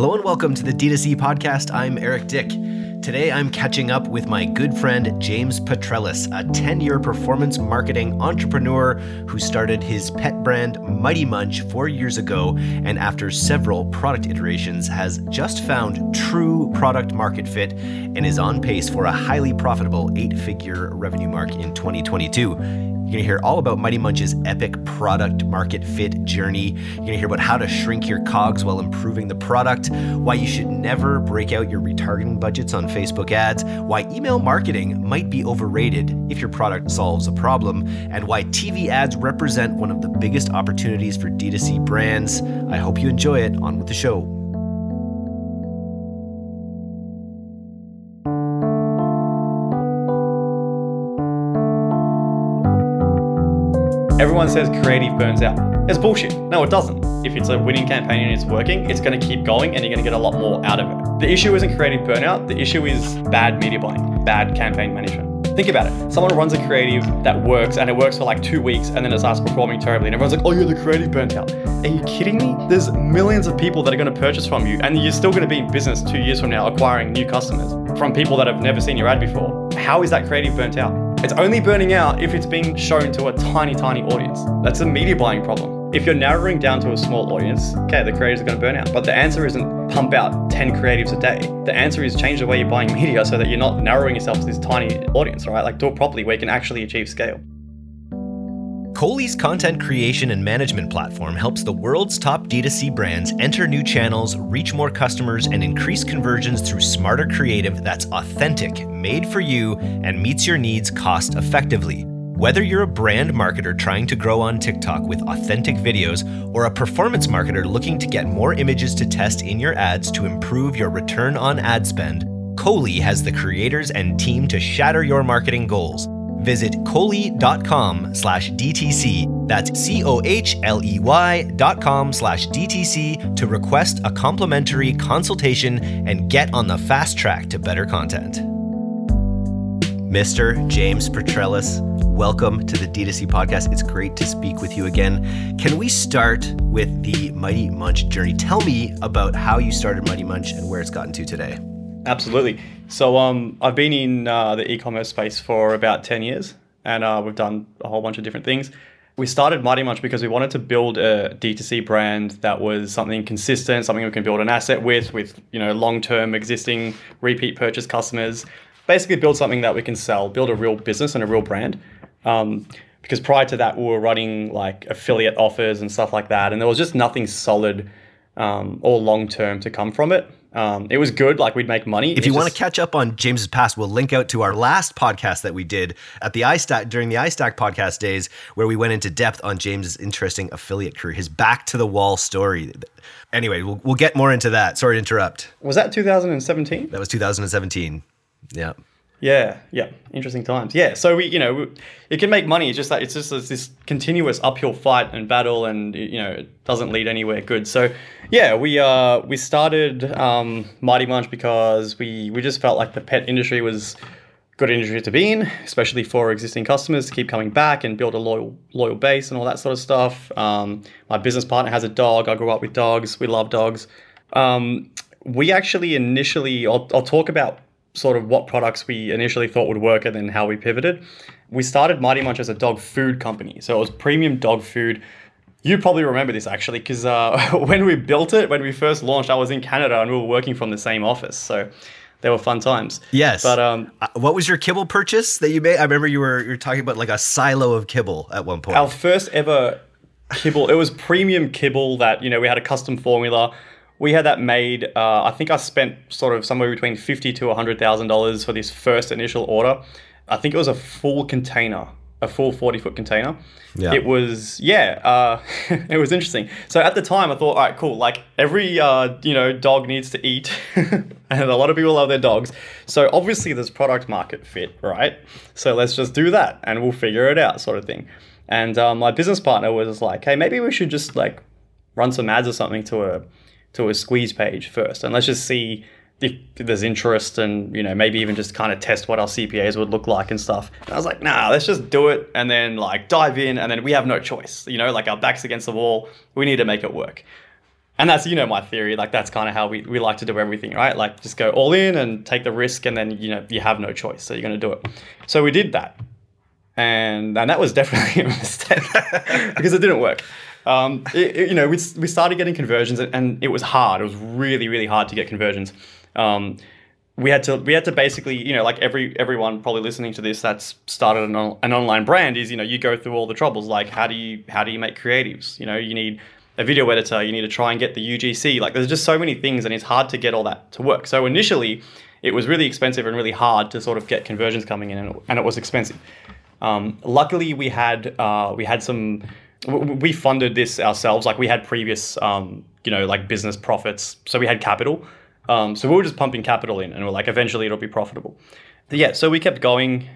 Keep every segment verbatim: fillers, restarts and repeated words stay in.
Hello and welcome to the D two C podcast. I'm Eric Dick. Today I'm catching up with my good friend James Petralis, a ten-year performance marketing entrepreneur who started his pet brand Mighty Munch four years ago and after several product iterations has just found true product market fit and is on pace for a highly profitable eight-figure revenue mark in twenty twenty-two. You're going to hear all about Mighty Munch's epic product market fit journey. You're going to hear about how to shrink your cogs while improving the product, why you should never break out your retargeting budgets on Facebook ads, why email marketing might be overrated if your product solves a problem, and why T V ads represent one of the biggest opportunities for D two C brands. I hope you enjoy it. On with the show. Everyone says creative burns out. It's bullshit. No, it doesn't. If it's a winning campaign and it's working, it's going to keep going and you're going to get a lot more out of it. The issue isn't creative burnout. The issue is bad media buying, bad campaign management. Think about it. Someone runs a creative that works and it works for like two weeks and then it starts performing terribly and everyone's like, oh, you're the creative burnt out. Are you kidding me? There's millions of people that are going to purchase from you and you're still going to be in business two years from now acquiring new customers from people that have never seen your ad before. How is that creative burnt out? It's only burning out if it's being shown to a tiny, tiny audience. That's a media buying problem. If you're narrowing down to a small audience, okay, the creatives are going to burn out. But the answer isn't pump out ten creatives a day. The answer is change the way you're buying media so that you're not narrowing yourself to this tiny audience, right? Like do it properly where you can actually achieve scale. Cohley's content creation and management platform helps the world's top D two C brands enter new channels, reach more customers, and increase conversions through smarter creative that's authentic, made for you, and meets your needs cost effectively. Whether you're a brand marketer trying to grow on TikTok with authentic videos or a performance marketer looking to get more images to test in your ads to improve your return on ad spend, Cohley has the creators and team to shatter your marketing goals. Visit Cohley.com slash DTC, that's C-O-H-L-E-Y dot com slash DTC to request a complimentary consultation and get on the fast track to better content. Mister James Petralis, welcome to the D two C podcast. It's great to speak with you again. Can we start with the Mighty Munch journey? Tell me about how you started Mighty Munch and where it's gotten to today. Absolutely. So um, I've been in uh, the e-commerce space for about ten years and uh, we've done a whole bunch of different things. We started Mighty Munch because we wanted to build a D two C brand that was something consistent, something we can build an asset with, with you know long-term existing repeat purchase customers. Basically build something that we can sell, build a real business and a real brand. Um, because prior to that, we were running like affiliate offers and stuff like that. And there was just nothing solid um, or long-term to come from it. Um, it was good, like we'd make money. If you just want to catch up on James's past, we'll link out to our last podcast that we did at the iStack during the iStack podcast days, where we went into depth on James's interesting affiliate career, his back to the wall story. Anyway, we'll, we'll get more into that. Sorry to interrupt. Was that two thousand seventeen? That was two thousand seventeen. Yeah. Yeah. Yeah. Interesting times. Yeah. So we, you know, we, it can make money. It's just that it's just it's this continuous uphill fight and battle and, you know, it doesn't lead anywhere good. So yeah, we, uh, we started, um, Mighty Munch because we, we just felt like the pet industry was good industry to be in, especially for existing customers to keep coming back and build a loyal, loyal base and all that sort of stuff. Um, my business partner has a dog. I grew up with dogs. We love dogs. Um, we actually initially, I'll, I'll talk about sort of what products we initially thought would work and then how we pivoted. We started Mighty Munch as a dog food company. So it was premium dog food. You probably remember this actually, because uh, when we built it, when we first launched, I was in Canada and we were working from the same office. So they were fun times. Yes. But um, uh, what was your kibble purchase that you made? I remember you were you were talking about like a silo of kibble at one point. Our first ever kibble. It was premium kibble that, you know, we had a custom formula. We had that made, uh, I think I spent sort of somewhere between fifty thousand dollars to one hundred thousand dollars for this first initial order. I think it was a full container, a full forty-foot container. Yeah. It was, yeah, uh, it was interesting. So at the time I thought, all right, cool. Like every, uh, you know, dog needs to eat and a lot of people love their dogs. So obviously there's product market fit, right? So let's just do that and we'll figure it out sort of thing. And uh, my business partner was like, hey, maybe we should just like run some ads or something to a, to a squeeze page first. And let's just see if there's interest and, you know, maybe even just kind of test what our C P As would look like and stuff. And I was like, nah, let's just do it. And then like dive in and then we have no choice, you know, like our back's against the wall. We need to make it work. And that's, you know, my theory, like that's kind of how we, we like to do everything, right? Like just go all in and take the risk, and then, you know, you have no choice. So you're going to do it. So we did that. And, and that was definitely a mistake because it didn't work. Um, it, it, you know, we, we started getting conversions, and, and it was hard. It was really, really hard to get conversions. Um, we had to, we had to basically, you know, like every, everyone probably listening to this that's started an, on, an online brand is, you know, you go through all the troubles. Like how do you, how do you make creatives? You know, you need a video editor, you need to try and get the U G C. Like there's just so many things, and it's hard to get all that to work. So initially it was really expensive and really hard to sort of get conversions coming in, and it, and it was expensive. Um, luckily we had, uh, we had some, we funded this ourselves. Like we had previous, um, you know, like business profits. So we had capital. Um, so we were just pumping capital in, and we're like, eventually it'll be profitable. But yeah. So we kept going,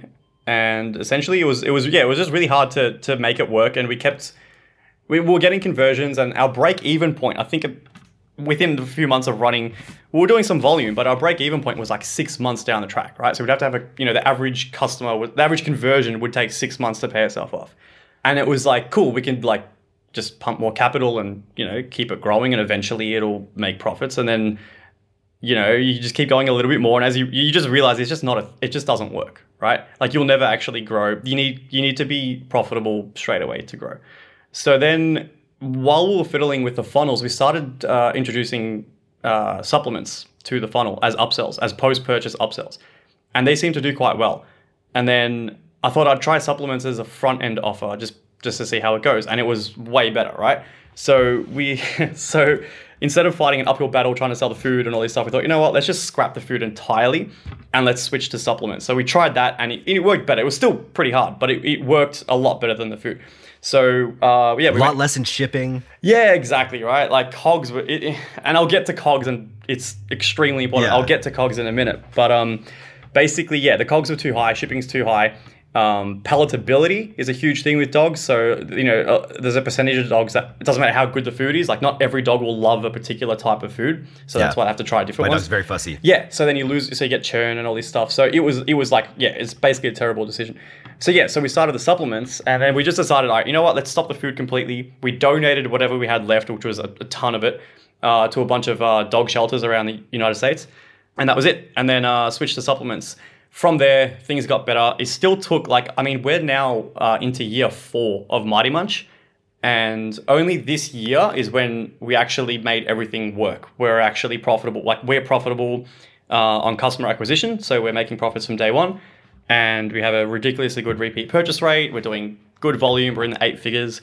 and essentially it was, it was, yeah, it was just really hard to, to make it work. And we kept, we were getting conversions, and our break-even point, I think within a few months of running, we were doing some volume, but our break-even point was like six months down the track, right? So we'd have to have a, you know, the average customer, the average conversion would take six months to pay itself off. And it was like, cool, we can like just pump more capital and, you know, keep it growing, and eventually it'll make profits. And then, you know, you just keep going a little bit more. And as you, you just realize it's just not, a, it just doesn't work, right? Like you'll never actually grow. You need, you need to be profitable straight away to grow. So then while we were fiddling with the funnels, we started uh, introducing uh, supplements to the funnel as upsells, as post-purchase upsells. And they seemed to do quite well. And then I thought I'd try supplements as a front-end offer just, just to see how it goes. And it was way better, right? So we, so instead of fighting an uphill battle trying to sell the food and all this stuff, we thought, you know what, let's just scrap the food entirely and let's switch to supplements. So we tried that, and it, it worked better. It was still pretty hard, but it, it worked a lot better than the food. So, uh, yeah. A lot less in shipping. Yeah, exactly, right? Like COGS, were, it, it, and I'll get to COGS, and it's extremely important. Yeah. I'll get to COGS in a minute. But um, basically, yeah, the COGS were too high, shipping's too high. Um, palatability is a huge thing with dogs. So, you know, uh, there's a percentage of dogs that, it doesn't matter how good the food is, like not every dog will love a particular type of food. So yeah. That's why I have to try a different one. My dog's very fussy. Yeah, so then you lose, so you get churn and all this stuff. So it was, it was like, yeah, it's basically a terrible decision. So yeah, so we started the supplements, and then we just decided, all right, you know what, let's stop the food completely. We donated whatever we had left, which was a, a ton of it, uh, to a bunch of uh, dog shelters around the United States. And that was it. And then uh, switched to supplements. From there, things got better. It still took, like, I mean, we're now uh, into year four of Mighty Munch. And only this year is when we actually made everything work. We're actually profitable. Like, we're profitable uh, on customer acquisition. So we're making profits from day one. And we have a ridiculously good repeat purchase rate. We're doing good volume. We're in the eight figures.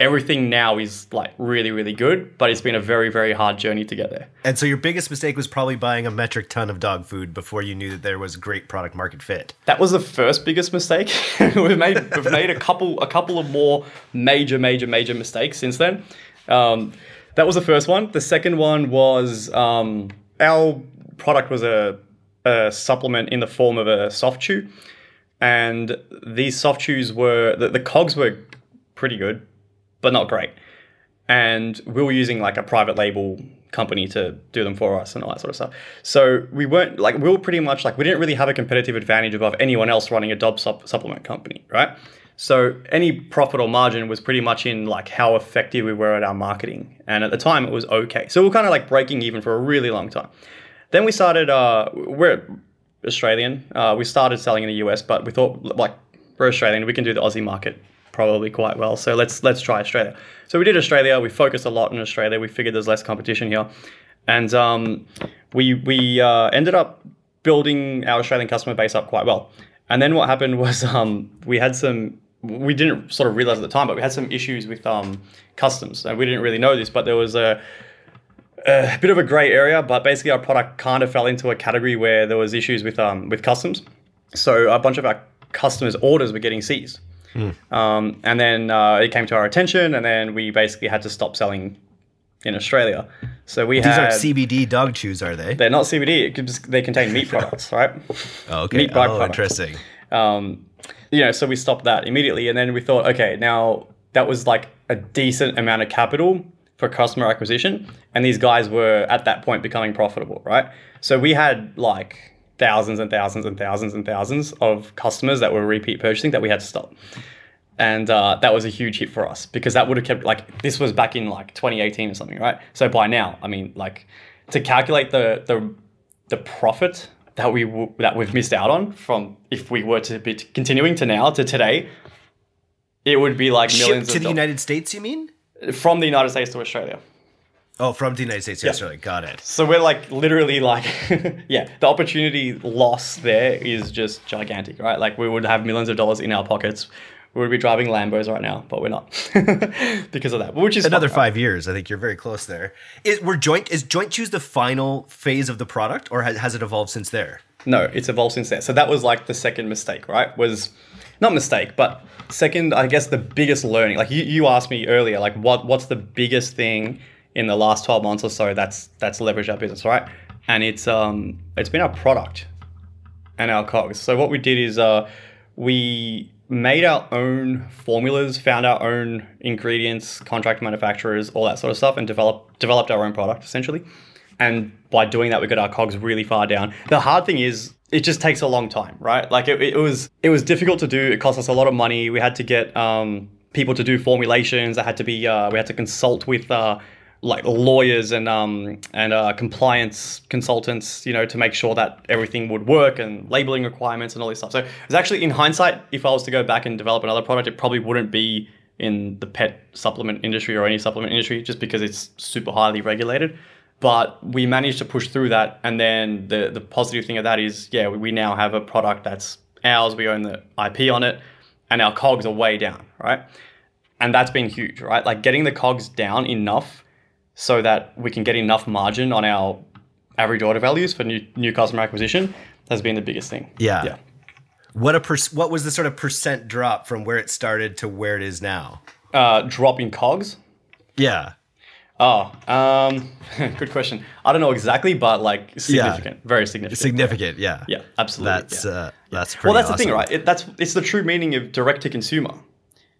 Everything now is like really, really good, but it's been a very, very hard journey to get there. And so your biggest mistake was probably buying a metric ton of dog food before you knew that there was great product market fit. That was the first biggest mistake. We've made, we've made a couple, a couple of more major, major, major mistakes since then. Um, that was the first one. The second one was um, our product was a, a supplement in the form of a soft chew. And these soft chews were, the, the COGS were pretty good, but not great. And we were using like a private label company to do them for us and all that sort of stuff. So we weren't like, we were pretty much like, we didn't really have a competitive advantage above anyone else running a dog sup- supplement company, right? So any profit or margin was pretty much in like how effective we were at our marketing. And at the time it was okay. So we we're kind of like breaking even for a really long time. Then we started, uh, we're Australian. Uh, we started selling in the U S, but we thought like we're Australian, we can do the Aussie market probably quite well. So let's let's try Australia. So we did Australia. We focused a lot on Australia. We figured there's less competition here. And um, we, we uh, ended up building our Australian customer base up quite well. And then what happened was um, we had some, we didn't sort of realize at the time, but we had some issues with um, customs. And we didn't really know this, but there was a, a bit of a gray area, but basically our product kind of fell into a category where there was issues with um, with customs. So a bunch of our customers' orders were getting seized. Mm. Um, and then uh, it came to our attention, and then we basically had to stop selling in Australia. So we These had, aren't C B D dog chews, are they? They're not C B D. It, they contain meat products, right? Oh, okay. Meat oh, products. Interesting. Um, you know, so we stopped that immediately, and then we thought, okay, now that was like a decent amount of capital for customer acquisition, and these guys were at that point becoming profitable, right? So we had like thousands and thousands and thousands and thousands of customers that were repeat purchasing that we had to stop. And uh, that was a huge hit for us because that would have kept, like, this was back in like twenty eighteen or something, right? So by now, I mean, like, to calculate the the the profit that we w- that we've missed out on from if we were to be t- continuing to now to today, it would be like millions. Shipped to of the dollars. United States, you mean? From the United States to Australia. Oh, from the United States to yep. Australia. Got it. So we're like literally like, yeah, the opportunity loss there is just gigantic, right? Like we would have millions of dollars in our pockets. We would be driving Lambos right now, but we're not because of that. Which is another fun, five right? years. I think you're very close there. Is we're joint is joint choose the final phase of the product, or has, has it evolved since there? No, it's evolved since there. So that was like the second mistake, right? Was not mistake, but second, I guess the biggest learning. Like you, you asked me earlier, like what what's the biggest thing in the last twelve months or so that's that's leveraged our business, right? And it's um it's been our product and our cogs. So what we did is uh we made our own formulas, found our own ingredients, contract manufacturers, all that sort of stuff, and developed developed our own product essentially. And by doing that, we got our cogs really far down. The hard thing is it just takes a long time, right? Like it, it was it was difficult to do. It cost us a lot of money. We had to get um, people to do formulations. That had to be uh, we had to consult with uh, like lawyers and um, and uh, compliance consultants, you know, to make sure that everything would work and labeling requirements and all this stuff. So it's actually, in hindsight, if I was to go back and develop another product, it probably wouldn't be in the pet supplement industry or any supplement industry, just because it's super highly regulated. But we managed to push through that, and then the the positive thing of that is, yeah, we now have a product that's ours. We own the I P on it, and our cogs are way down, right? And that's been huge, right? Like getting the cogs down enough so that we can get enough margin on our average order values for new new customer acquisition has been the biggest thing. Yeah. yeah. What a per- what was the sort of percent drop from where it started to where it is now? Uh, drop in cogs? Yeah. Oh, um, good question. I don't know exactly, but like significant, yeah. very significant. Significant, yeah. Yeah, absolutely. That's yeah. Uh, that's pretty well, that's awesome. The thing, right? It, that's it's the true meaning of direct to consumer.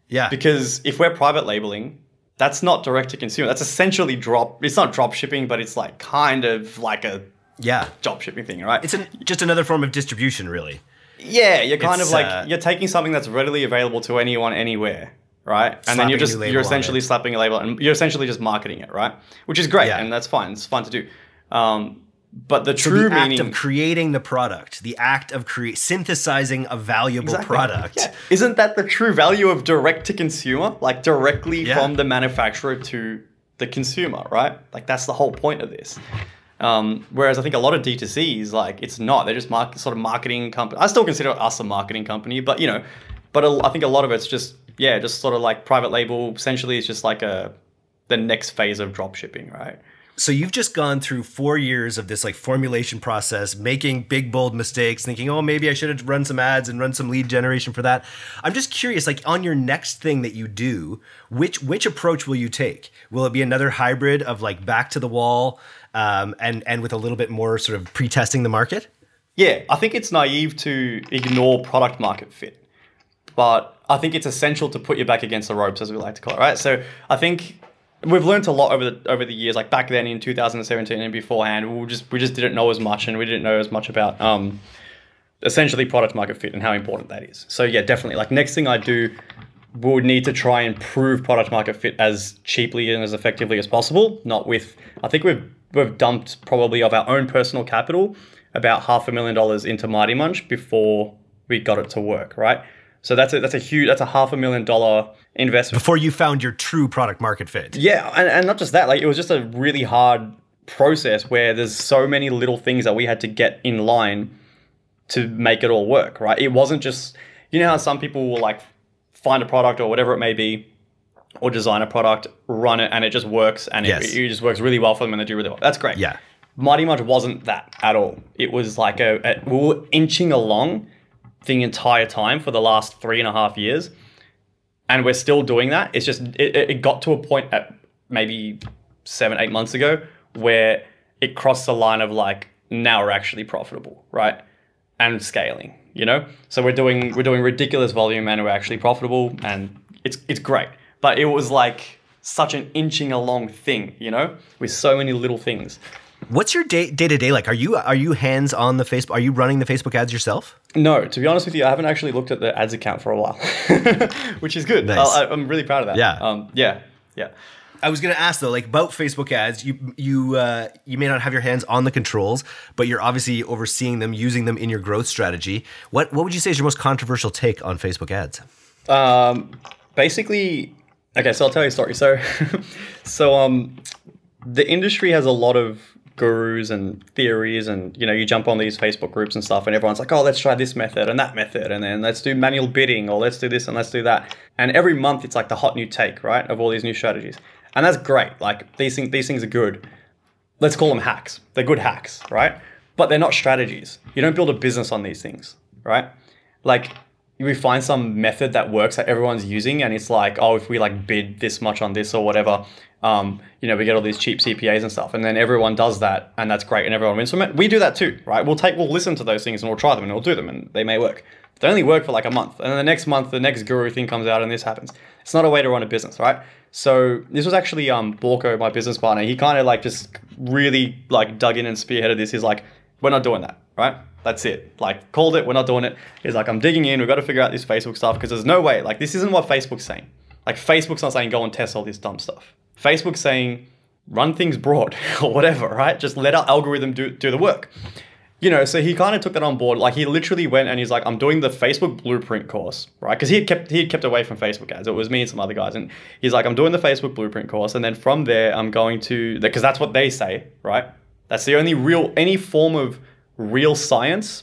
Yeah. Because if we're private labeling, that's not direct to consumer. That's essentially drop. It's not drop shipping, but it's like kind of like a yeah drop shipping thing, right? It's an, just another form of distribution, really. Yeah, you're kind it's, of like uh, you're taking something that's readily available to anyone, anywhere, right? And then you're just you're essentially slapping a label, and you're essentially just marketing it, right? Which is great, yeah. and that's fine. It's fun to do. Um, but the true so the meaning act of creating the product, the act of cre- synthesizing a valuable exactly. product. Yeah. Isn't that the true value of direct to consumer? Like directly yeah. from the manufacturer to the consumer, right? Like that's the whole point of this. Um, whereas I think a lot of D two C is like, it's not, they're just market, sort of marketing company. I still consider us a marketing company, but you know, but a, I think a lot of it's just, yeah, just sort of like private label. Essentially it's just like a, the next phase of drop shipping, right? So you've just gone through four years of this like formulation process, making big, bold mistakes, thinking, oh, maybe I should have run some ads and run some lead generation for that. I'm just curious, like on your next thing that you do, which which approach will you take? Will it be another hybrid of like back to the wall um, and, and with a little bit more sort of pre-testing the market? Yeah, I think it's naive to ignore product market fit. But I think it's essential to put your back against the ropes, as we like to call it, right? So I think we've learned a lot over the over the years, like back then in two thousand seventeen and beforehand, we just we just didn't know as much, and we didn't know as much about um, essentially product market fit and how important that is. So yeah, definitely. Like next thing I do, we would need to try and prove product market fit as cheaply and as effectively as possible. Not with, I think we've we've dumped probably of our own personal capital about half a million dollars into Mighty Munch before we got it to work, right? So that's a that's a huge that's a half a million dollar investment before you found your true product market fit. Yeah, and, and not just that, like it was just a really hard process where there's so many little things that we had to get in line to make it all work, right? It wasn't just, you know how some people will like find a product or whatever it may be, or design a product, run it, and it just works, and yes. it, it just works really well for them, and they do really well. That's great. Yeah, Mighty Munch wasn't that at all. It was like a, a we were inching along the entire time for the last three and a half years. And we're still doing that. It's just, it, it got to a point at maybe seven, eight months ago where it crossed the line of like, now we're actually profitable, right? And scaling, you know? So we're doing, we're doing ridiculous volume and we're actually profitable, and it's, it's great. But it was like such an inching along thing, you know, with so many little things. What's your day day to day like? Are you are you hands on the Facebook? Are you running the Facebook ads yourself? No, to be honest with you, I haven't actually looked at the ads account for a while, which is good. Nice. I, I'm really proud of that. Yeah, um, yeah, yeah. I was going to ask though, like about Facebook ads, you you uh, you may not have your hands on the controls, but you're obviously overseeing them, using them in your growth strategy. What what would you say is your most controversial take on Facebook ads? Um, basically, okay, so I'll tell you a story. So, so um, the industry has a lot of gurus and theories, and you know, you jump on these Facebook groups and stuff, and everyone's like, oh, let's try this method and that method, and then let's do manual bidding, or let's do this and let's do that. And every month, it's like the hot new take, right, of all these new strategies. And that's great. Like these things, these things are good. Let's call them hacks. They're good hacks, right? But they're not strategies. You don't build a business on these things, right? Like we find some method that works that everyone's using, and it's like, oh, if we like bid this much on this or whatever, um, you know, we get all these cheap C P As and stuff, and then everyone does that, and that's great, and everyone wins. So we do that too, right? We'll take, we'll listen to those things, and we'll try them, and we'll do them, and they may work. But they only work for like a month, and then the next month, the next guru thing comes out, and this happens. It's not a way to run a business, right? So this was actually um, Borko, my business partner. He kind of like just really like dug in and spearheaded this. He's like, we're not doing that, right? That's it. Like called it, we're not doing it. He's like, I'm digging in. We've got to figure out this Facebook stuff because there's no way. Like this isn't what Facebook's saying. Like Facebook's not saying go and test all this dumb stuff. Facebook's saying run things broad or whatever, right? Just let our algorithm do, do the work. You know, so he kind of took that on board. Like he literally went and he's like, I'm doing the Facebook Blueprint course, right? Because he had kept he had kept away from Facebook ads. It was me and some other guys. And he's like, I'm doing the Facebook Blueprint course. And then from there, I'm going to, because that's what they say, right? That's the only real, any form of real science,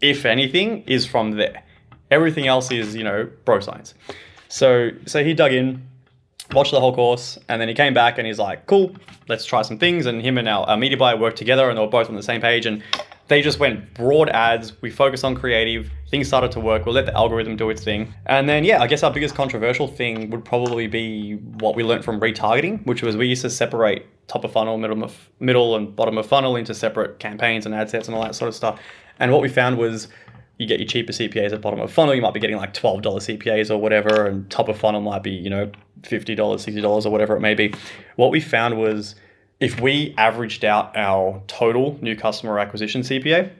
if anything, is from there. Everything else is, you know, bro science. So, so he dug in, watched the whole course, and then he came back and he's like, cool, let's try some things. And him and our, our media buyer worked together and they were both on the same page. And they just went broad ads. We focused on creative. Things started to work. We'll let the algorithm do its thing. And then, yeah, I guess our biggest controversial thing would probably be what we learned from retargeting, which was we used to separate top of funnel, middle of, middle and bottom of funnel into separate campaigns and ad sets and all that sort of stuff. And what we found was you get your cheaper C P As at bottom of funnel. You might be getting like twelve dollars C P As or whatever, and top of funnel might be, you know, fifty dollars, sixty dollars or whatever it may be. What we found was, if we averaged out our total new customer acquisition C P A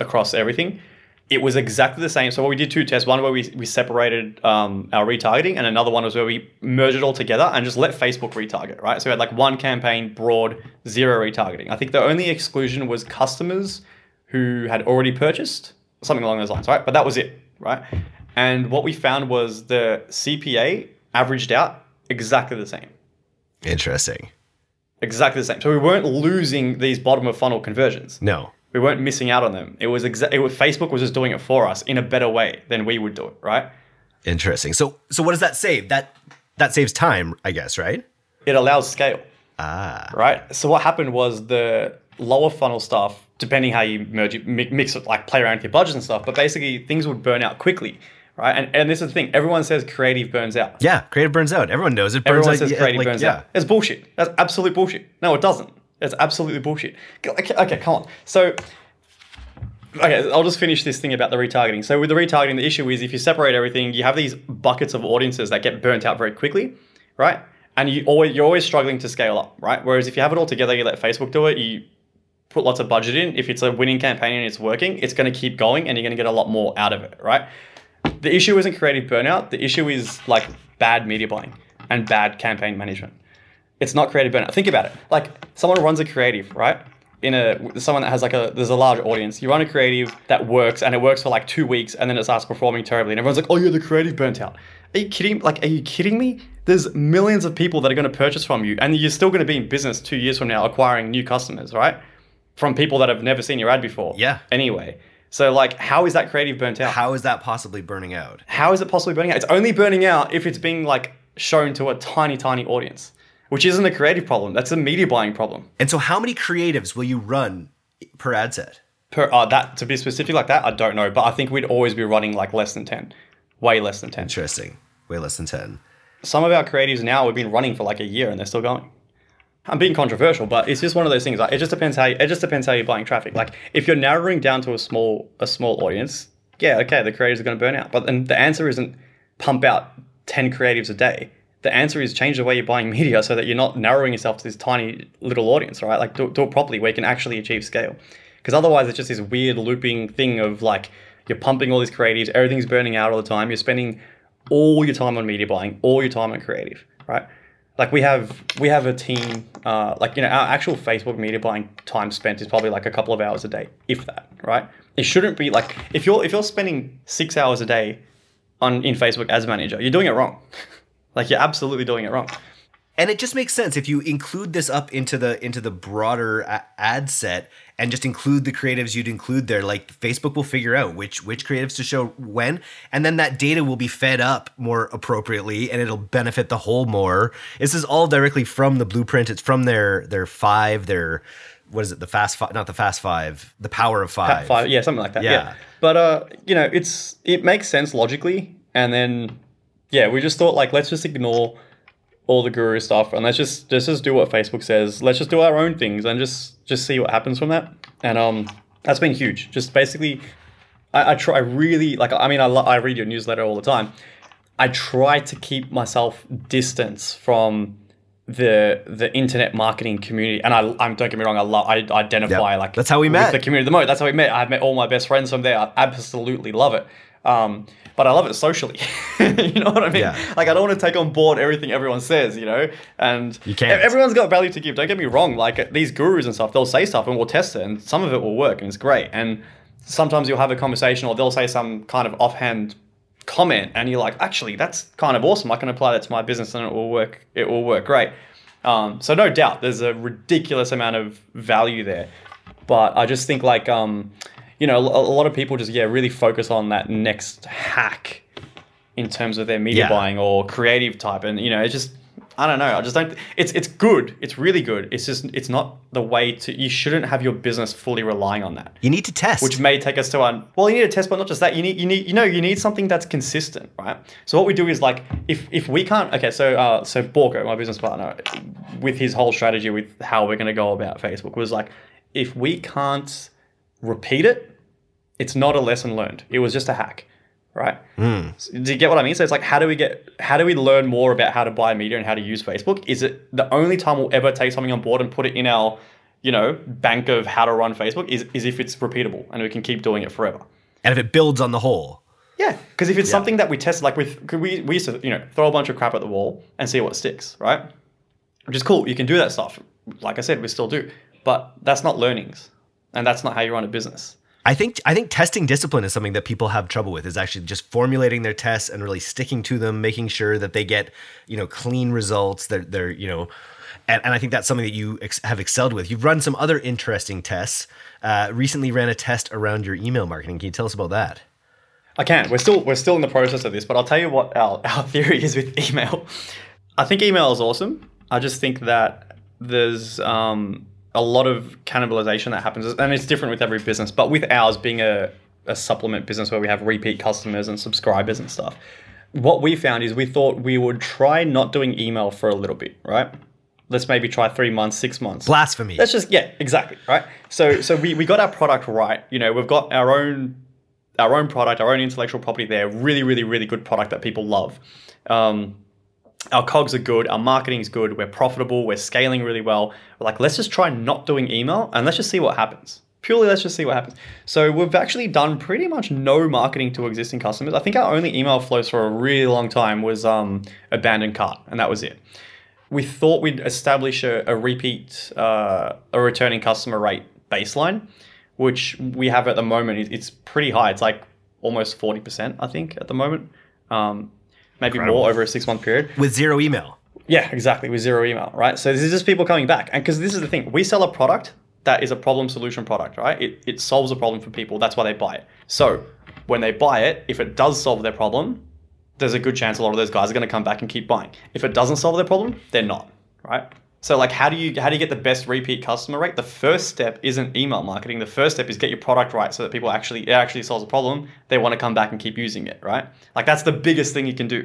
across everything, it was exactly the same. So what we did two tests, one where we, we separated um, our retargeting, and another one was where we merged it all together and just let Facebook retarget, right? So we had like one campaign, broad, zero retargeting. I think the only exclusion was customers who had already purchased, something along those lines, right? But that was it, right? And what we found was the C P A averaged out exactly the same. Interesting. Exactly the same. So we weren't losing these bottom of funnel conversions. No. We weren't missing out on them. It was exactly Facebook was just doing it for us in a better way than we would do it, right? Interesting. So so what does that save? That that saves time, I guess, right? It allows scale. Ah. Right? So what happened was the lower funnel stuff, depending how you merge it, mix it, like play around with your budget and stuff, but basically things would burn out quickly. Right, and and this is the thing. Everyone says creative burns out. Yeah, creative burns out. Everyone knows it burns Everyone out. Everyone says creative like, burns yeah. out. It's bullshit. That's absolute bullshit. No, it doesn't. It's absolutely bullshit. Okay, okay, come on. So, okay, I'll just finish this thing about the retargeting. So with the retargeting, the issue is if you separate everything, you have these buckets of audiences that get burnt out very quickly, right? And you always you're always struggling to scale up, right? Whereas if you have it all together, you let Facebook do it. You put lots of budget in. If it's a winning campaign and it's working, it's going to keep going, and you're going to get a lot more out of it, right? The issue isn't creative burnout. The issue is like bad media buying and bad campaign management. It's not creative burnout. Think about it. Like someone runs a creative, right? In a, someone that has like a, there's a large audience. You run a creative that works and it works for like two weeks and then it starts performing terribly. And everyone's like, oh yeah, the creative burnt out. Are you kidding? Like, are you kidding me? There's millions of people that are going to purchase from you and you're still going to be in business two years from now acquiring new customers, right? From people that have never seen your ad before. Yeah. Anyway. So like, how is that creative burnt out? How is that possibly burning out? How is it possibly burning out? It's only burning out if it's being like shown to a tiny, tiny audience, which isn't a creative problem. That's a media buying problem. And so how many creatives will you run per ad set? Per uh, that, to be specific like that, I don't know. But I think we'd always be running like less than ten, way less than ten. Interesting. Way less than ten. Some of our creatives now we've been running for like a year and they're still going. I'm being controversial, but it's just one of those things. Like, it just depends how you, it just depends how you're buying traffic. Like if you're narrowing down to a small a small audience, yeah, okay, the creatives are going to burn out. But then the answer isn't pump out ten creatives a day. the answer is change the way you're buying media so that you're not narrowing yourself to this tiny little audience, right? Like do, do it properly where you can actually achieve scale. Because otherwise it's just this weird looping thing of like, you're pumping all these creatives, everything's burning out all the time. You're spending all your time on media buying, all your time on creative, right? Like we have we have a team, uh, like, you know, our actual Facebook media buying time spent is probably like a couple of hours a day, if that, right? It shouldn't be like, if you're if you're spending six hours a day on in Facebook as manager, you're doing it wrong. Like you're absolutely doing it wrong. And it just makes sense if you include this up into the into the broader ad set and just include the creatives you'd include there. Like Facebook will figure out which which creatives to show when, and then that data will be fed up more appropriately, and it'll benefit the whole more. This is all directly from the blueprint. It's from their their five, their what is it? The fast five, not the fast five, the power of five, five yeah, something like that. Yeah, yeah. But uh, you know, it's it makes sense logically, and then yeah, we just thought like let's just ignore all the guru stuff, and let's just let's just do what Facebook says. Let's just do our own things and just just see what happens from that. And um, that's been huge. Just basically, I, I try really like. I mean, I lo- I read your newsletter all the time. I try to keep myself distance from the the internet marketing community. And I I'm don't get me wrong. I love. I identify yep. like that's how we met the community the most. That's how we met. I've met all my best friends from there. I absolutely love it. Um, but I love it socially. You know what I mean? Yeah. Like I don't want to take on board everything everyone says, you know? And you can't. Everyone's got value to give. Don't get me wrong. Like these gurus and stuff, they'll say stuff and we'll test it and some of it will work and it's great. And sometimes you'll have a conversation or they'll say some kind of offhand comment and you're like, actually, that's kind of awesome. I can apply that to my business and it will work. It will work great. Um, so no doubt there's a ridiculous amount of value there. But I just think like, um, you know, a lot of people just, yeah, really focus on that next hack in terms of their media yeah. buying or creative type. And, you know, it's just, I don't know. I just don't, it's it's good. It's really good. It's just, it's not the way to, you shouldn't have your business fully relying on that. You need to test. Which may take us to our, well, you need to test, but not just that. You need, you need, you know, you need something that's consistent, right? So what we do is like, if if we can't, okay, so, uh, so Borko, my business partner, with his whole strategy with how we're going to go about Facebook was like, if we can't repeat it, it's not a lesson learned. It was just a hack, right? Mm. So, do you get what I mean? So it's like, how do we get, how do we learn more about how to buy media and how to use Facebook? Is it the only time we'll ever take something on board and put it in our, you know, bank of how to run Facebook is, is if it's repeatable and we can keep doing it forever. And if it builds on the whole. Yeah, because if it's yeah. something that we tested, like with, could we, we used to, you know, throw a bunch of crap at the wall and see what sticks, right? Which is cool. You can do that stuff. Like I said, we still do, but that's not learnings and that's not how you run a business. I think I think testing discipline is something that people have trouble with, is actually just formulating their tests and really sticking to them, making sure that they get, you know, clean results. They're, they're you know, and, and I think that's something that you ex- have excelled with. You've run some other interesting tests. Uh, recently ran a test around your email marketing. Can you tell us about that? I can. We're still we're still in the process of this, but I'll tell you what our, our theory is with email. I think email is awesome. I just think that there's... Um, a lot of cannibalization that happens, and it's different with every business, but with ours being a, a supplement business where we have repeat customers and subscribers and stuff, what we found is we thought we would try not doing email for a little bit, right? Let's maybe try three months, six months. Blasphemy. Let's just, yeah, exactly, right? So so we, we got our product right. You know, we've got our own our own product, our own intellectual property there, really, really, really good product that people love. Um, Our cogs are good. Our marketing is good. We're profitable. We're scaling really well. We're like, let's just try not doing email and let's just see what happens. Purely, let's just see what happens. So we've actually done pretty much no marketing to existing customers. I think our only email flows for a really long time was um, abandoned cart, and that was it. We thought we'd establish a, a repeat, uh, a returning customer rate baseline, which we have at the moment. It's pretty high. It's like almost forty percent, I think, at the moment. Um, Maybe Incredible. More over a six-month period. With zero email. Yeah, exactly. With zero email, right? So this is just people coming back. And because this is the thing. We sell a product that is a problem-solution product, right? It it solves a problem for people. That's why they buy it. So when they buy it, if it does solve their problem, there's a good chance a lot of those guys are going to come back and keep buying. If it doesn't solve their problem, they're not, right? So like how do you how do you get the best repeat customer rate? The first step isn't email marketing. The first step is get your product right so that people actually it actually solves a problem. They want to come back and keep using it, right? Like that's the biggest thing you can do.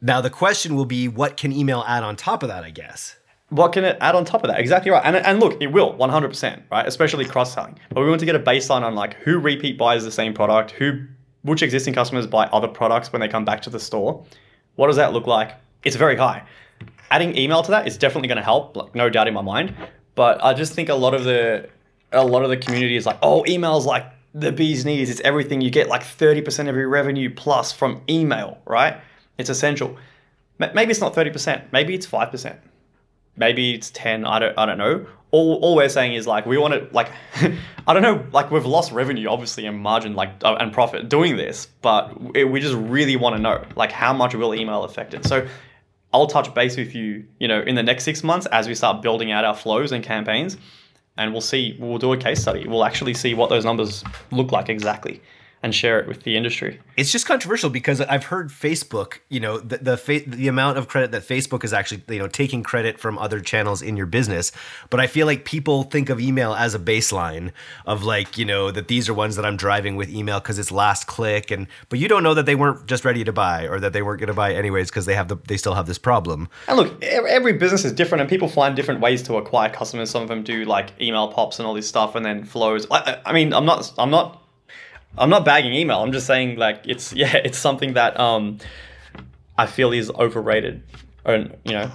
Now the question will be, what can email add on top of that, I guess? What can it add on top of that? Exactly right. And and look, it will one hundred percent, right? Especially cross-selling. But we want to get a baseline on like who repeat buys the same product, who which existing customers buy other products when they come back to the store. What does that look like? it's very high. Adding email to that is definitely going to help, like no doubt in my mind. But I just think a lot of the a lot of the community is like, oh, email's like the bee's knees. It's everything. You get like thirty percent of your revenue plus from email, right? It's essential. Maybe it's not thirty percent. Maybe it's five percent. Maybe it's ten. I don't. I don't know. All all we're saying is like we want to like I don't know. Like we've lost revenue obviously and margin like uh, and profit doing this, but it, we just really want to know like how much will email affect it. So I'll touch base with you, you know, in the next six months as we start building out our flows and campaigns, and we'll see. We'll do a case study. We'll actually see what those numbers look like exactly, and share it with the industry. It's just controversial because I've heard Facebook, you know, the the, fa- the amount of credit that Facebook is actually, you know, taking credit from other channels in your business. But I feel like people think of email as a baseline of like, you know, that these are ones that I'm driving with email because it's last click. And but you don't know that they weren't just ready to buy or that they weren't going to buy anyways because they have the they still have this problem. And look, every business is different and people find different ways to acquire customers. Some of them do like email pops and all this stuff, and then flows. I, I mean, I'm not I'm not. I'm not bagging email. I'm just saying like it's yeah, it's something that um, I feel is overrated, and you know,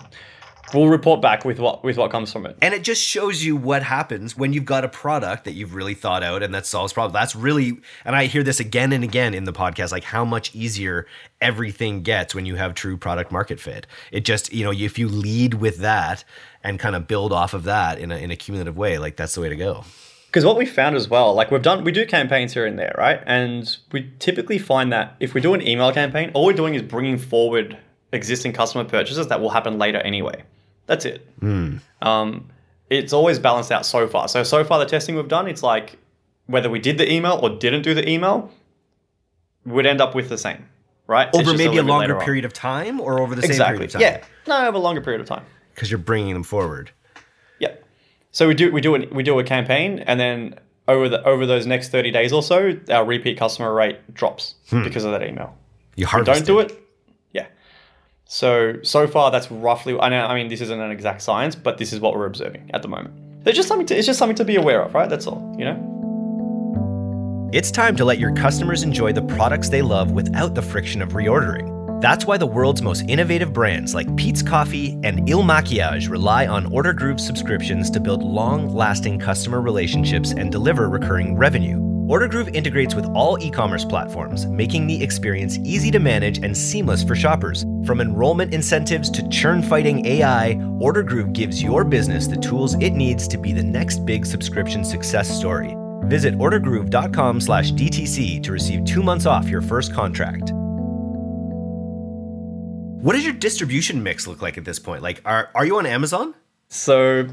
we'll report back with what with what comes from it. And it just shows you what happens when you've got a product that you've really thought out and that solves problems. That's really, and I hear this again and again in the podcast, like how much easier everything gets when you have true product market fit. It just, you know, if you lead with that and kind of build off of that in a in a cumulative way, like that's the way to go. Because what we found as well, like we've done, we do campaigns here and there, right? And we typically find that if we do an email campaign, all we're doing is bringing forward existing customer purchases that will happen later anyway. That's it. Mm. Um, it's always balanced out so far. So, so far the testing we've done, it's like whether we did the email or didn't do the email, we'd end up with the same, right? Over maybe a longer period of time or over the same period of time? Exactly, yeah. No, over a longer period of time. Because you're bringing them forward. So we do we do we do a campaign, and then over the over those next thirty days or so, our repeat customer rate drops hmm. because of that email. You harvest it. Don't do it. Yeah. So so far that's roughly. I know. I mean, this isn't an exact science, but this is what we're observing at the moment. There's just something. To, it's just something to be aware of, right? That's all. You know. It's time to let your customers enjoy the products they love without the friction of reordering. That's why the world's most innovative brands like Peet's Coffee and Il Makiage rely on Order Groove subscriptions to build long-lasting customer relationships and deliver recurring revenue. Order Groove integrates with all e-commerce platforms, making the experience easy to manage and seamless for shoppers. From enrollment incentives to churn-fighting A I, Order Groove gives your business the tools it needs to be the next big subscription success story. Visit order groove dot com slash D T C to receive two months off your first contract. What does your distribution mix look like at this point? Like, are are you on Amazon? So,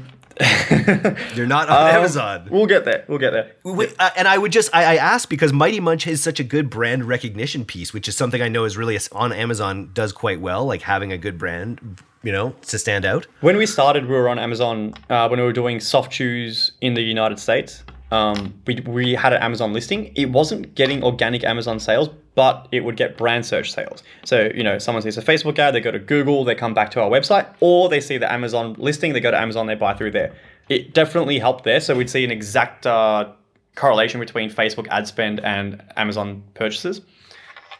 you're not on um, Amazon. We'll get there. We'll get there. Wait, uh, and I would just, I, I ask because Mighty Munch is such a good brand recognition piece, which is something I know is really, on Amazon does quite well, like having a good brand, you know, to stand out. When we started, we were on Amazon uh, when we were doing soft chews in the United States. Um, we we had an Amazon listing. It wasn't getting organic Amazon sales, but it would get brand search sales. So, you know, someone sees a Facebook ad, they go to Google, they come back to our website, or they see the Amazon listing, they go to Amazon, they buy through there. It definitely helped there. So we'd see an exact uh, correlation between Facebook ad spend and Amazon purchases.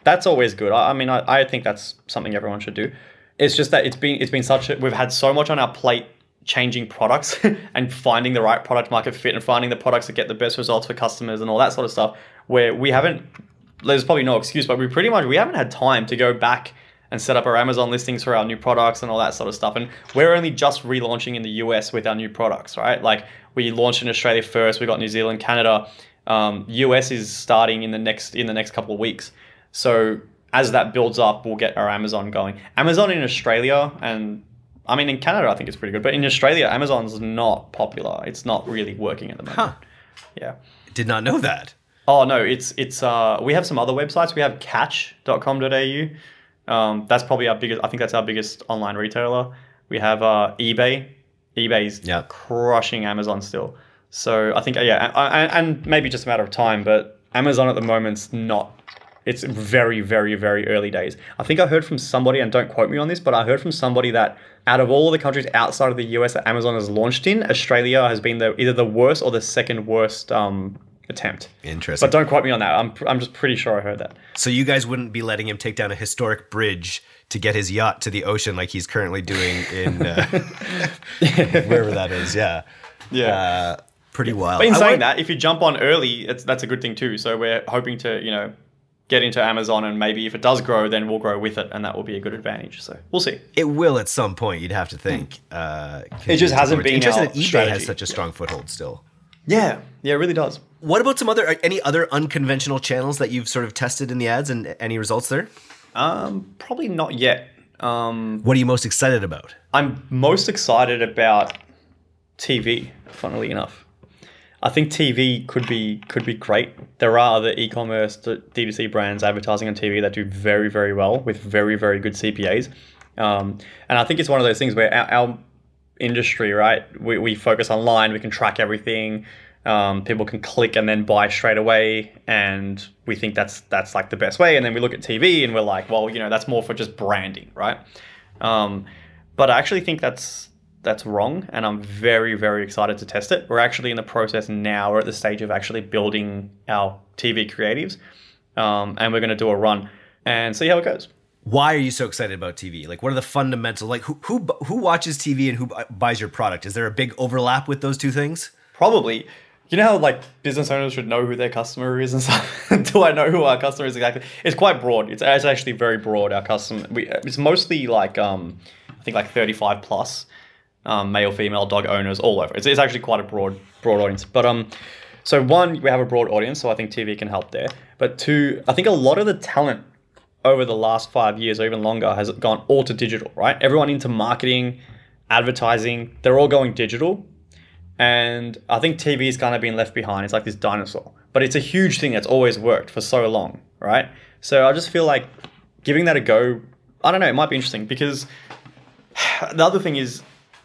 That's always good. I, I mean, I, I think that's something everyone should do. It's just that it's been, it's been such a, we've had so much on our plate changing products and finding the right product market fit and finding the products that get the best results for customers and all that sort of stuff where we haven't, there's probably no excuse, but we pretty much, we haven't had time to go back and set up our Amazon listings for our new products and all that sort of stuff. And we're only just relaunching in the U S with our new products, right? Like we launched in Australia first, we got New Zealand, Canada, um, U S is starting in the next, in the next couple of weeks. So as that builds up, we'll get our Amazon going. Amazon in Australia and I mean, in Canada, I think it's pretty good, but in Australia, Amazon's not popular. It's not really working at the moment. Huh. Yeah. Did not know that. Oh no, it's it's uh we have some other websites. We have catch dot com dot A U. Um that's probably our biggest I think that's our biggest online retailer. We have uh eBay. eBay's yeah. crushing Amazon still. So I think yeah, I, I, and maybe just a matter of time, but Amazon at the moment's not it's very, very, very early days. I think I heard from somebody, and don't quote me on this, but I heard from somebody that out of all the countries outside of the U S that Amazon has launched in, Australia has been the either the worst or the second worst um attempt. Interesting. But don't quote me on that. I'm I'm just pretty sure I heard that. So you guys wouldn't be letting him take down a historic bridge to get his yacht to the ocean like he's currently doing in uh, wherever that is. Yeah. Yeah. Uh, pretty wild. But in saying that, if you jump on early, it's, that's a good thing too. So we're hoping to, you know, get into Amazon, and maybe if it does grow, then we'll grow with it, and that will be a good advantage. So we'll see. It will at some point, you'd have to think. Uh, it just hasn't been our strategy. eBay has such a strong yeah. foothold still. Yeah, yeah, it really does. What about some other, any other unconventional channels that you've sort of tested in the ads, and any results there? Um, probably not yet. Um, what are you most excited about? I'm most excited about T V, funnily enough. I think T V could be could be great. There are other e-commerce D two C brands advertising on T V that do very, very well with very, very good C P As. Um, and I think it's one of those things where our, our industry, right, we, we focus online, we can track everything. Um, people can click and then buy straight away. And we think that's, that's like the best way. And then we look at T V and we're like, well, you know, that's more for just branding, right? Um, but I actually think that's... that's wrong, and I'm very, very excited to test it. We're actually in the process now. We're at the stage of actually building our T V creatives, um, and we're going to do a run and see how it goes. Why are you so excited about T V? Like, what are the fundamental, like who who who watches T V and who buys your product? Is there a big overlap with those two things? Probably. You know how like business owners should know who their customer is and stuff? Do I know who our customer is exactly? It's quite broad. It's, it's actually very broad, our customer. We, it's mostly like, um, I think like thirty-five plus. Um, male, female, dog owners, all over. It's, it's actually quite a broad, broad audience. But um, so one, we have a broad audience, so I think T V can help there. But two, I think a lot of the talent over the last five years or even longer has gone all to digital, right? Everyone into marketing, advertising, they're all going digital. And I think T V is kind of being left behind. It's like this dinosaur, but it's a huge thing that's always worked for so long, right? So I just feel like giving that a go, I don't know, it might be interesting, because the other thing is,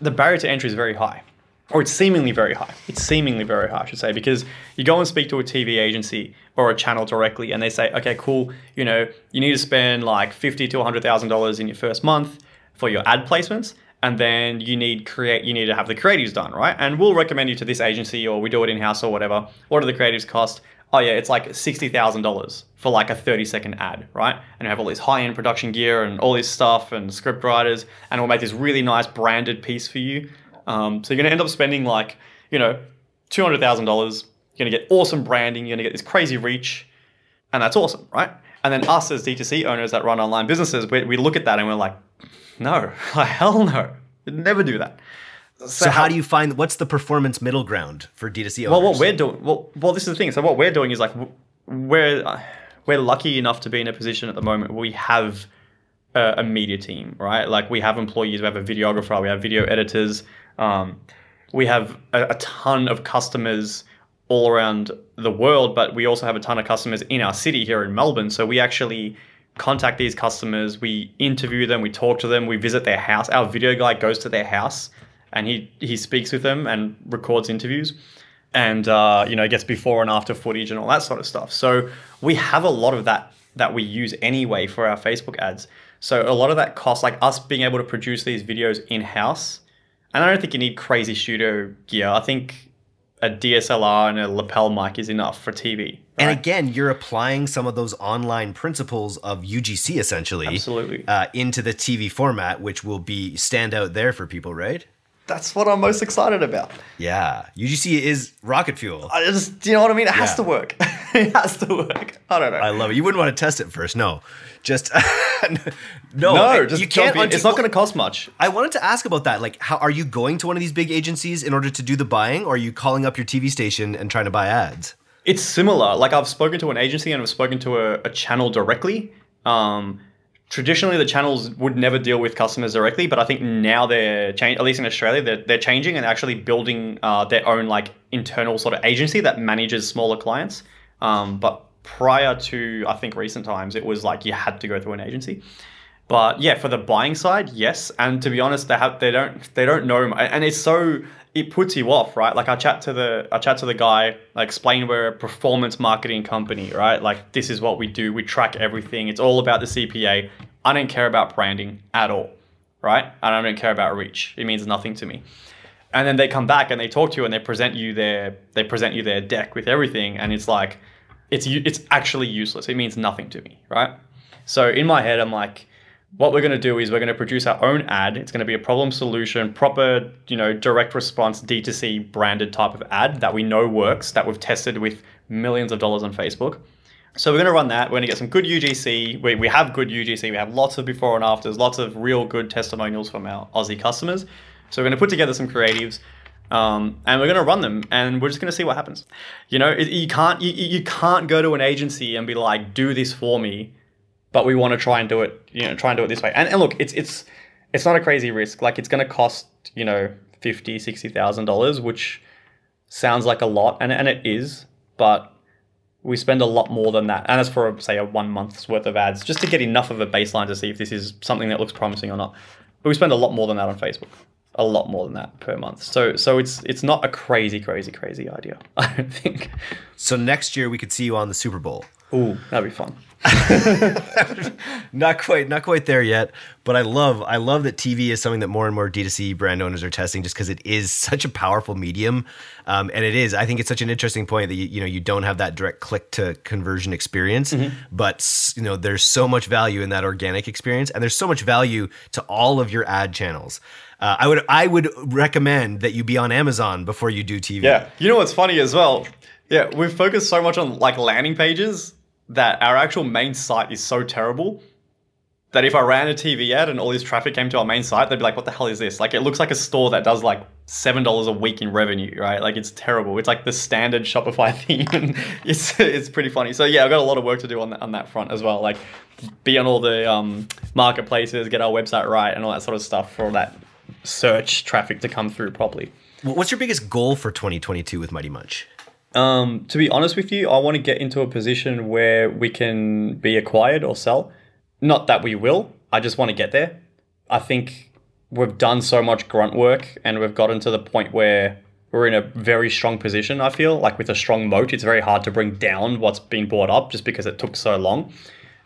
the barrier to entry is very high, or it's seemingly very high. It's seemingly very high, I should say, because you go and speak to a T V agency or a channel directly and they say, okay, cool, you know, you need to spend like fifty thousand to one hundred thousand dollars in your first month for your ad placements. And then you need create, you need to have the creatives done, right? And we'll recommend you to this agency, or we do it in-house or whatever. What do the creatives cost? Oh yeah, it's like sixty thousand dollars for like a thirty second ad, right? And you have all this high-end production gear and all this stuff and script writers, and we'll make this really nice branded piece for you. Um, so you're gonna end up spending like, you know, two hundred thousand dollars, you're gonna get awesome branding, you're gonna get this crazy reach, and that's awesome, right? And then us as D two C owners that run online businesses, we, we look at that and we're like, no, hell no, I'd never do that. So, so how do you find, what's the performance middle ground for D two C owners? Well, what we're doing, well, well, this is the thing. So what we're doing is like, we're, we're lucky enough to be in a position at the moment where we have a, a media team, right? Like we have employees, we have a videographer, we have video editors. Um, we have a, a ton of customers all around the world, but we also have a ton of customers in our city here in Melbourne. So we actually contact these customers, we interview them, we talk to them, we visit their house. Our video guy goes to their house, and he he speaks with them and records interviews, and uh, you know, gets before and after footage and all that sort of stuff. So we have a lot of that that we use anyway for our Facebook ads. So a lot of that costs, like us being able to produce these videos in house. And I don't think you need crazy studio gear. I think a D S L R and a lapel mic is enough for T V. Right? And again, you're applying some of those online principles of U G C essentially, absolutely, uh, into the T V format, which will be stand out there for people, right? That's what I'm most excited about. Yeah. U G C is rocket fuel. I just, do you know what I mean? It yeah. has to work. It has to work. I don't know. I love it. You wouldn't want to test it first. No, just, no, no just you can't. Unto, it's not going to cost much. I wanted to ask about that. Like, how are you going to one of these big agencies in order to do the buying, or are you calling up your T V station and trying to buy ads? It's similar. Like, I've spoken to an agency and I've spoken to a, a channel directly. Um, Traditionally, the channels would never deal with customers directly, but I think now they're changing, at least in Australia, they're, they're changing and actually building uh, their own like internal sort of agency that manages smaller clients. Um, but prior to, I think, recent times, it was like you had to go through an agency. But yeah, for the buying side, yes. And to be honest, they have they don't they don't know, and it's so it puts you off, right? Like I chat to the I chat to the guy, I explain we're a performance marketing company, right? Like this is what we do. We track everything. It's all about the C P A. I don't care about branding at all, right? And I don't care about reach. It means nothing to me. And then they come back and they talk to you and they present you their they present you their deck with everything, and it's like it's it's actually useless. It means nothing to me, right? So in my head, I'm like, what we're going to do is we're going to produce our own ad. It's going to be a problem solution, proper, you know, direct response, D two C branded type of ad that we know works, that we've tested with millions of dollars on Facebook. So we're going to run that. We're going to get some good U G C. We, we have good U G C. We have lots of before and afters, lots of real good testimonials from our Aussie customers. So we're going to put together some creatives um, and we're going to run them, and we're just going to see what happens. You know, it, you can't you, you can't go to an agency and be like, do this for me, but we want to try and do it, you know, try and do it this way. And, and look, it's it's it's not a crazy risk. Like, it's going to cost, you know, fifty thousand dollars, sixty thousand dollars, which sounds like a lot, and, and it is, but we spend a lot more than that. And that's for, say, a one month's worth of ads, just to get enough of a baseline to see if this is something that looks promising or not. But we spend a lot more than that on Facebook. A lot more than that per month. So so it's it's not a crazy, crazy, crazy idea, I don't think. So next year we could see you on the Super Bowl. Ooh, that'd be fun. Not quite, not quite there yet. But I love I love that T V is something that more and more D two C brand owners are testing, just because it is such a powerful medium. Um, and it is, I think it's such an interesting point that you, you know, you don't have that direct click to conversion experience, mm-hmm. but you know, there's so much value in that organic experience, and there's so much value to all of your ad channels. Uh, I would I would recommend that you be on Amazon before you do T V. Yeah, you know what's funny as well? Yeah, we've focused so much on like landing pages that our actual main site is so terrible that if I ran a T V ad and all this traffic came to our main site, they'd be like, what the hell is this? Like, it looks like a store that does like seven dollars a week in revenue, right? Like, it's terrible. It's like the standard Shopify thing. And it's it's pretty funny. So yeah, I've got a lot of work to do on that, on that front as well. Like, be on all the um, marketplaces, get our website right and all that sort of stuff for all that search traffic to come through properly. What's your biggest goal for twenty twenty-two with Mighty Munch? Um, to be honest with you, I want to get into a position where we can be acquired or sell. Not that we will. I just want to get there. I think we've done so much grunt work and we've gotten to the point where we're in a very strong position, I feel. Like, with a strong moat, it's very hard to bring down what's been bought up just because it took so long.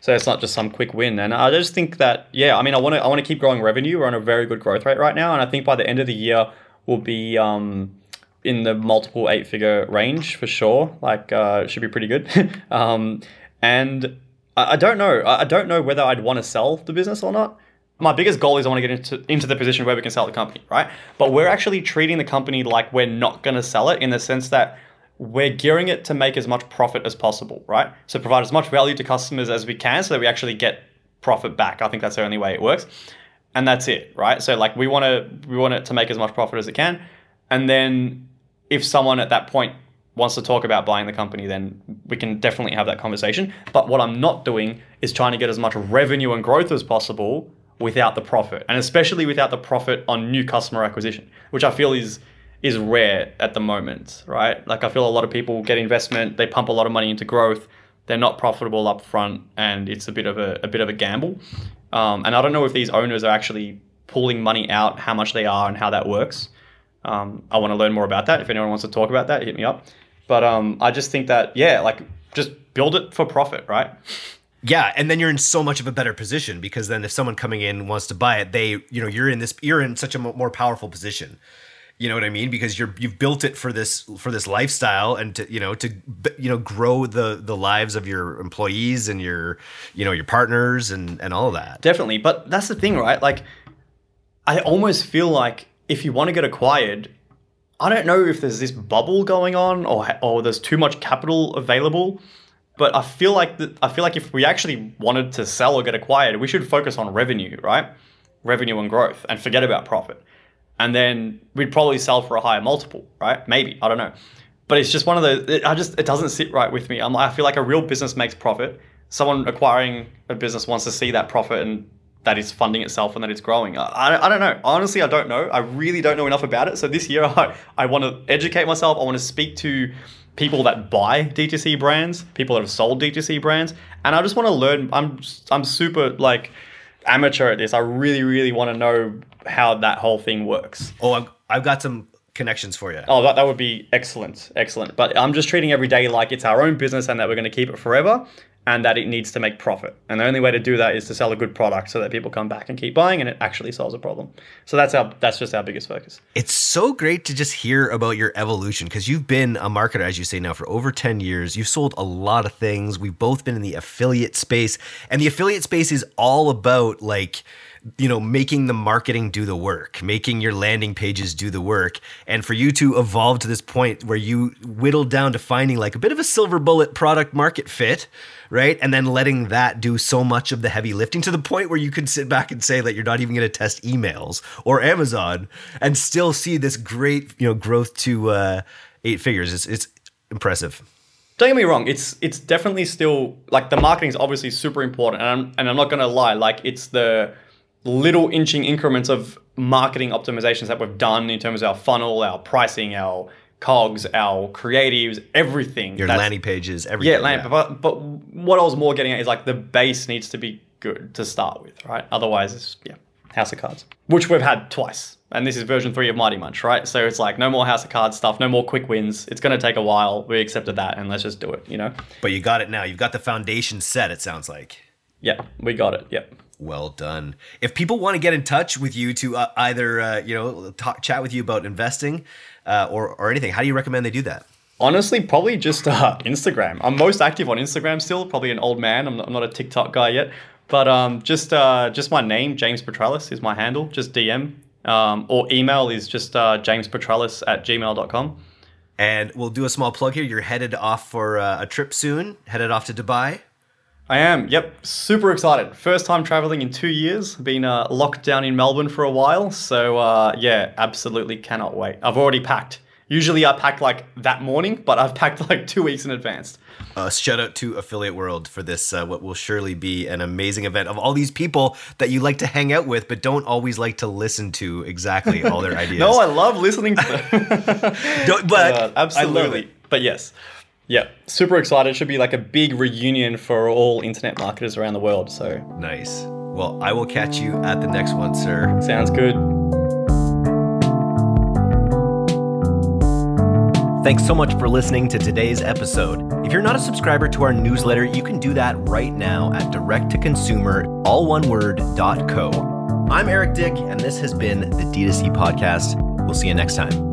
So it's not just some quick win. And I just think that, yeah, I mean, I want to I want to keep growing revenue. We're on a very good growth rate right now. And I think by the end of the year, we'll be um, in the multiple eight-figure range for sure. Like, uh, it should be pretty good. um, and I, I don't know. I, I don't know whether I'd want to sell the business or not. My biggest goal is I want to get into, into the position where we can sell the company, right? But we're actually treating the company like we're not going to sell it, in the sense that we're gearing it to make as much profit as possible, right? So provide as much value to customers as we can so that we actually get profit back. I think that's the only way it works. And that's it, right? So like, we want to we want it to make as much profit as it can. And then if someone at that point wants to talk about buying the company, then we can definitely have that conversation. But what I'm not doing is trying to get as much revenue and growth as possible without the profit, and especially without the profit on new customer acquisition, which I feel is is rare at the moment, right? Like, I feel a lot of people get investment, they pump a lot of money into growth, they're not profitable up front, and it's a bit of a, a bit of a gamble. Um, and I don't know if these owners are actually pulling money out, how much they are and how that works. Um, I want to learn more about that. If anyone wants to talk about that, hit me up. But um, I just think that, yeah, like, just build it for profit, right? Yeah, and then you're in so much of a better position, because then if someone coming in wants to buy it, they, you know, you're in this, you're in such a more powerful position. You know what I mean? Because you're you've built it for this for this lifestyle, and to, you know, to, you know, grow the the lives of your employees and your, you know, your partners and and all of that. Definitely, but that's the thing, right? Like, I almost feel like if you want to get acquired, I don't know if there's this bubble going on or or there's too much capital available, but I feel like the, I feel like if we actually wanted to sell or get acquired, we should focus on revenue, right? Revenue and growth, and forget about profit. And then we'd probably sell for a higher multiple, right? Maybe, I don't know. But it's just one of those, it, I just, it doesn't sit right with me. I'm, I feel like a real business makes profit. Someone acquiring a business wants to see that profit and that it's funding itself and that it's growing. I, I, I don't know. Honestly, I don't know. I really don't know enough about it. So this year I, I want to educate myself. I want to speak to people that buy D two C brands, people that have sold D two C brands. And I just want to learn. I'm I'm super like amateur at this. I really, really want to know how that whole thing works. Oh, I've, I've got some connections for you. Oh, that, that would be excellent. Excellent. But I'm just treating every day like it's our own business and that we're going to keep it forever. and that it needs to make profit. And the only way to do that is to sell a good product so that people come back and keep buying and it actually solves a problem. So that's our, that's just our biggest focus. It's so great to just hear about your evolution, because you've been a marketer, as you say now, for over ten years. You've sold a lot of things. We've both been in the affiliate space, and the affiliate space is all about like, you know, making the marketing do the work, making your landing pages do the work. And for you to evolve to this point where you whittle down to finding like a bit of a silver bullet product market fit, right? And then letting that do so much of the heavy lifting to the point where you can sit back and say that you're not even going to test emails or Amazon and still see this great, you know, growth to uh, eight figures. It's, it's impressive. Don't get me wrong. It's, it's definitely still like the marketing is obviously super important. And I'm, and I'm not going to lie. Like it's the little inching increments of marketing optimizations that we've done in terms of our funnel, our pricing, our cogs, our creatives, everything. Your landing pages, everything. Yeah, landing, yeah. But, but what I was more getting at is like the base needs to be good to start with, right? Otherwise, it's, yeah, house of cards, which we've had twice. And this is version three of Mighty Munch, right? So it's like no more house of cards stuff, no more quick wins. It's going to take a while. We accepted that and let's just do it, you know? But you got it now. You've got the foundation set, it sounds like. Yeah, we got it. Yep. Well done. If people want to get in touch with you to uh, either, uh, you know, talk, chat with you about investing uh, or, or anything, how do you recommend they do that? Honestly, probably just uh, Instagram. I'm most active on Instagram still, probably an old man. I'm not, I'm not a TikTok guy yet, but um, just uh, just my name, James Petralis is my handle, just D M um, or email is just uh, james petralis at gmail dot com. And we'll do a small plug here. You're headed off for uh, a trip soon, headed off to Dubai. I am. Yep. Super excited. First time traveling in two years. Been uh, locked down in Melbourne for a while. So uh, yeah, absolutely cannot wait. I've already packed. Usually I pack like that morning, but I've packed like two weeks in advance. Uh, shout out to Affiliate World for this, uh, what will surely be an amazing event of all these people that you like to hang out with, but don't always like to listen to exactly all their ideas. No, I love listening to them. don't, but uh, absolutely. But yes. Yeah, super excited. It should be like a big reunion for all internet marketers around the world. So nice. Well, I will catch you at the next one, sir. Sounds good. Thanks so much for listening to today's episode. If you're not a subscriber to our newsletter, you can do that right now at direct to consumer, all one word, dot co. I'm Eric Dick, and this has been the D two C Podcast. We'll see you next time.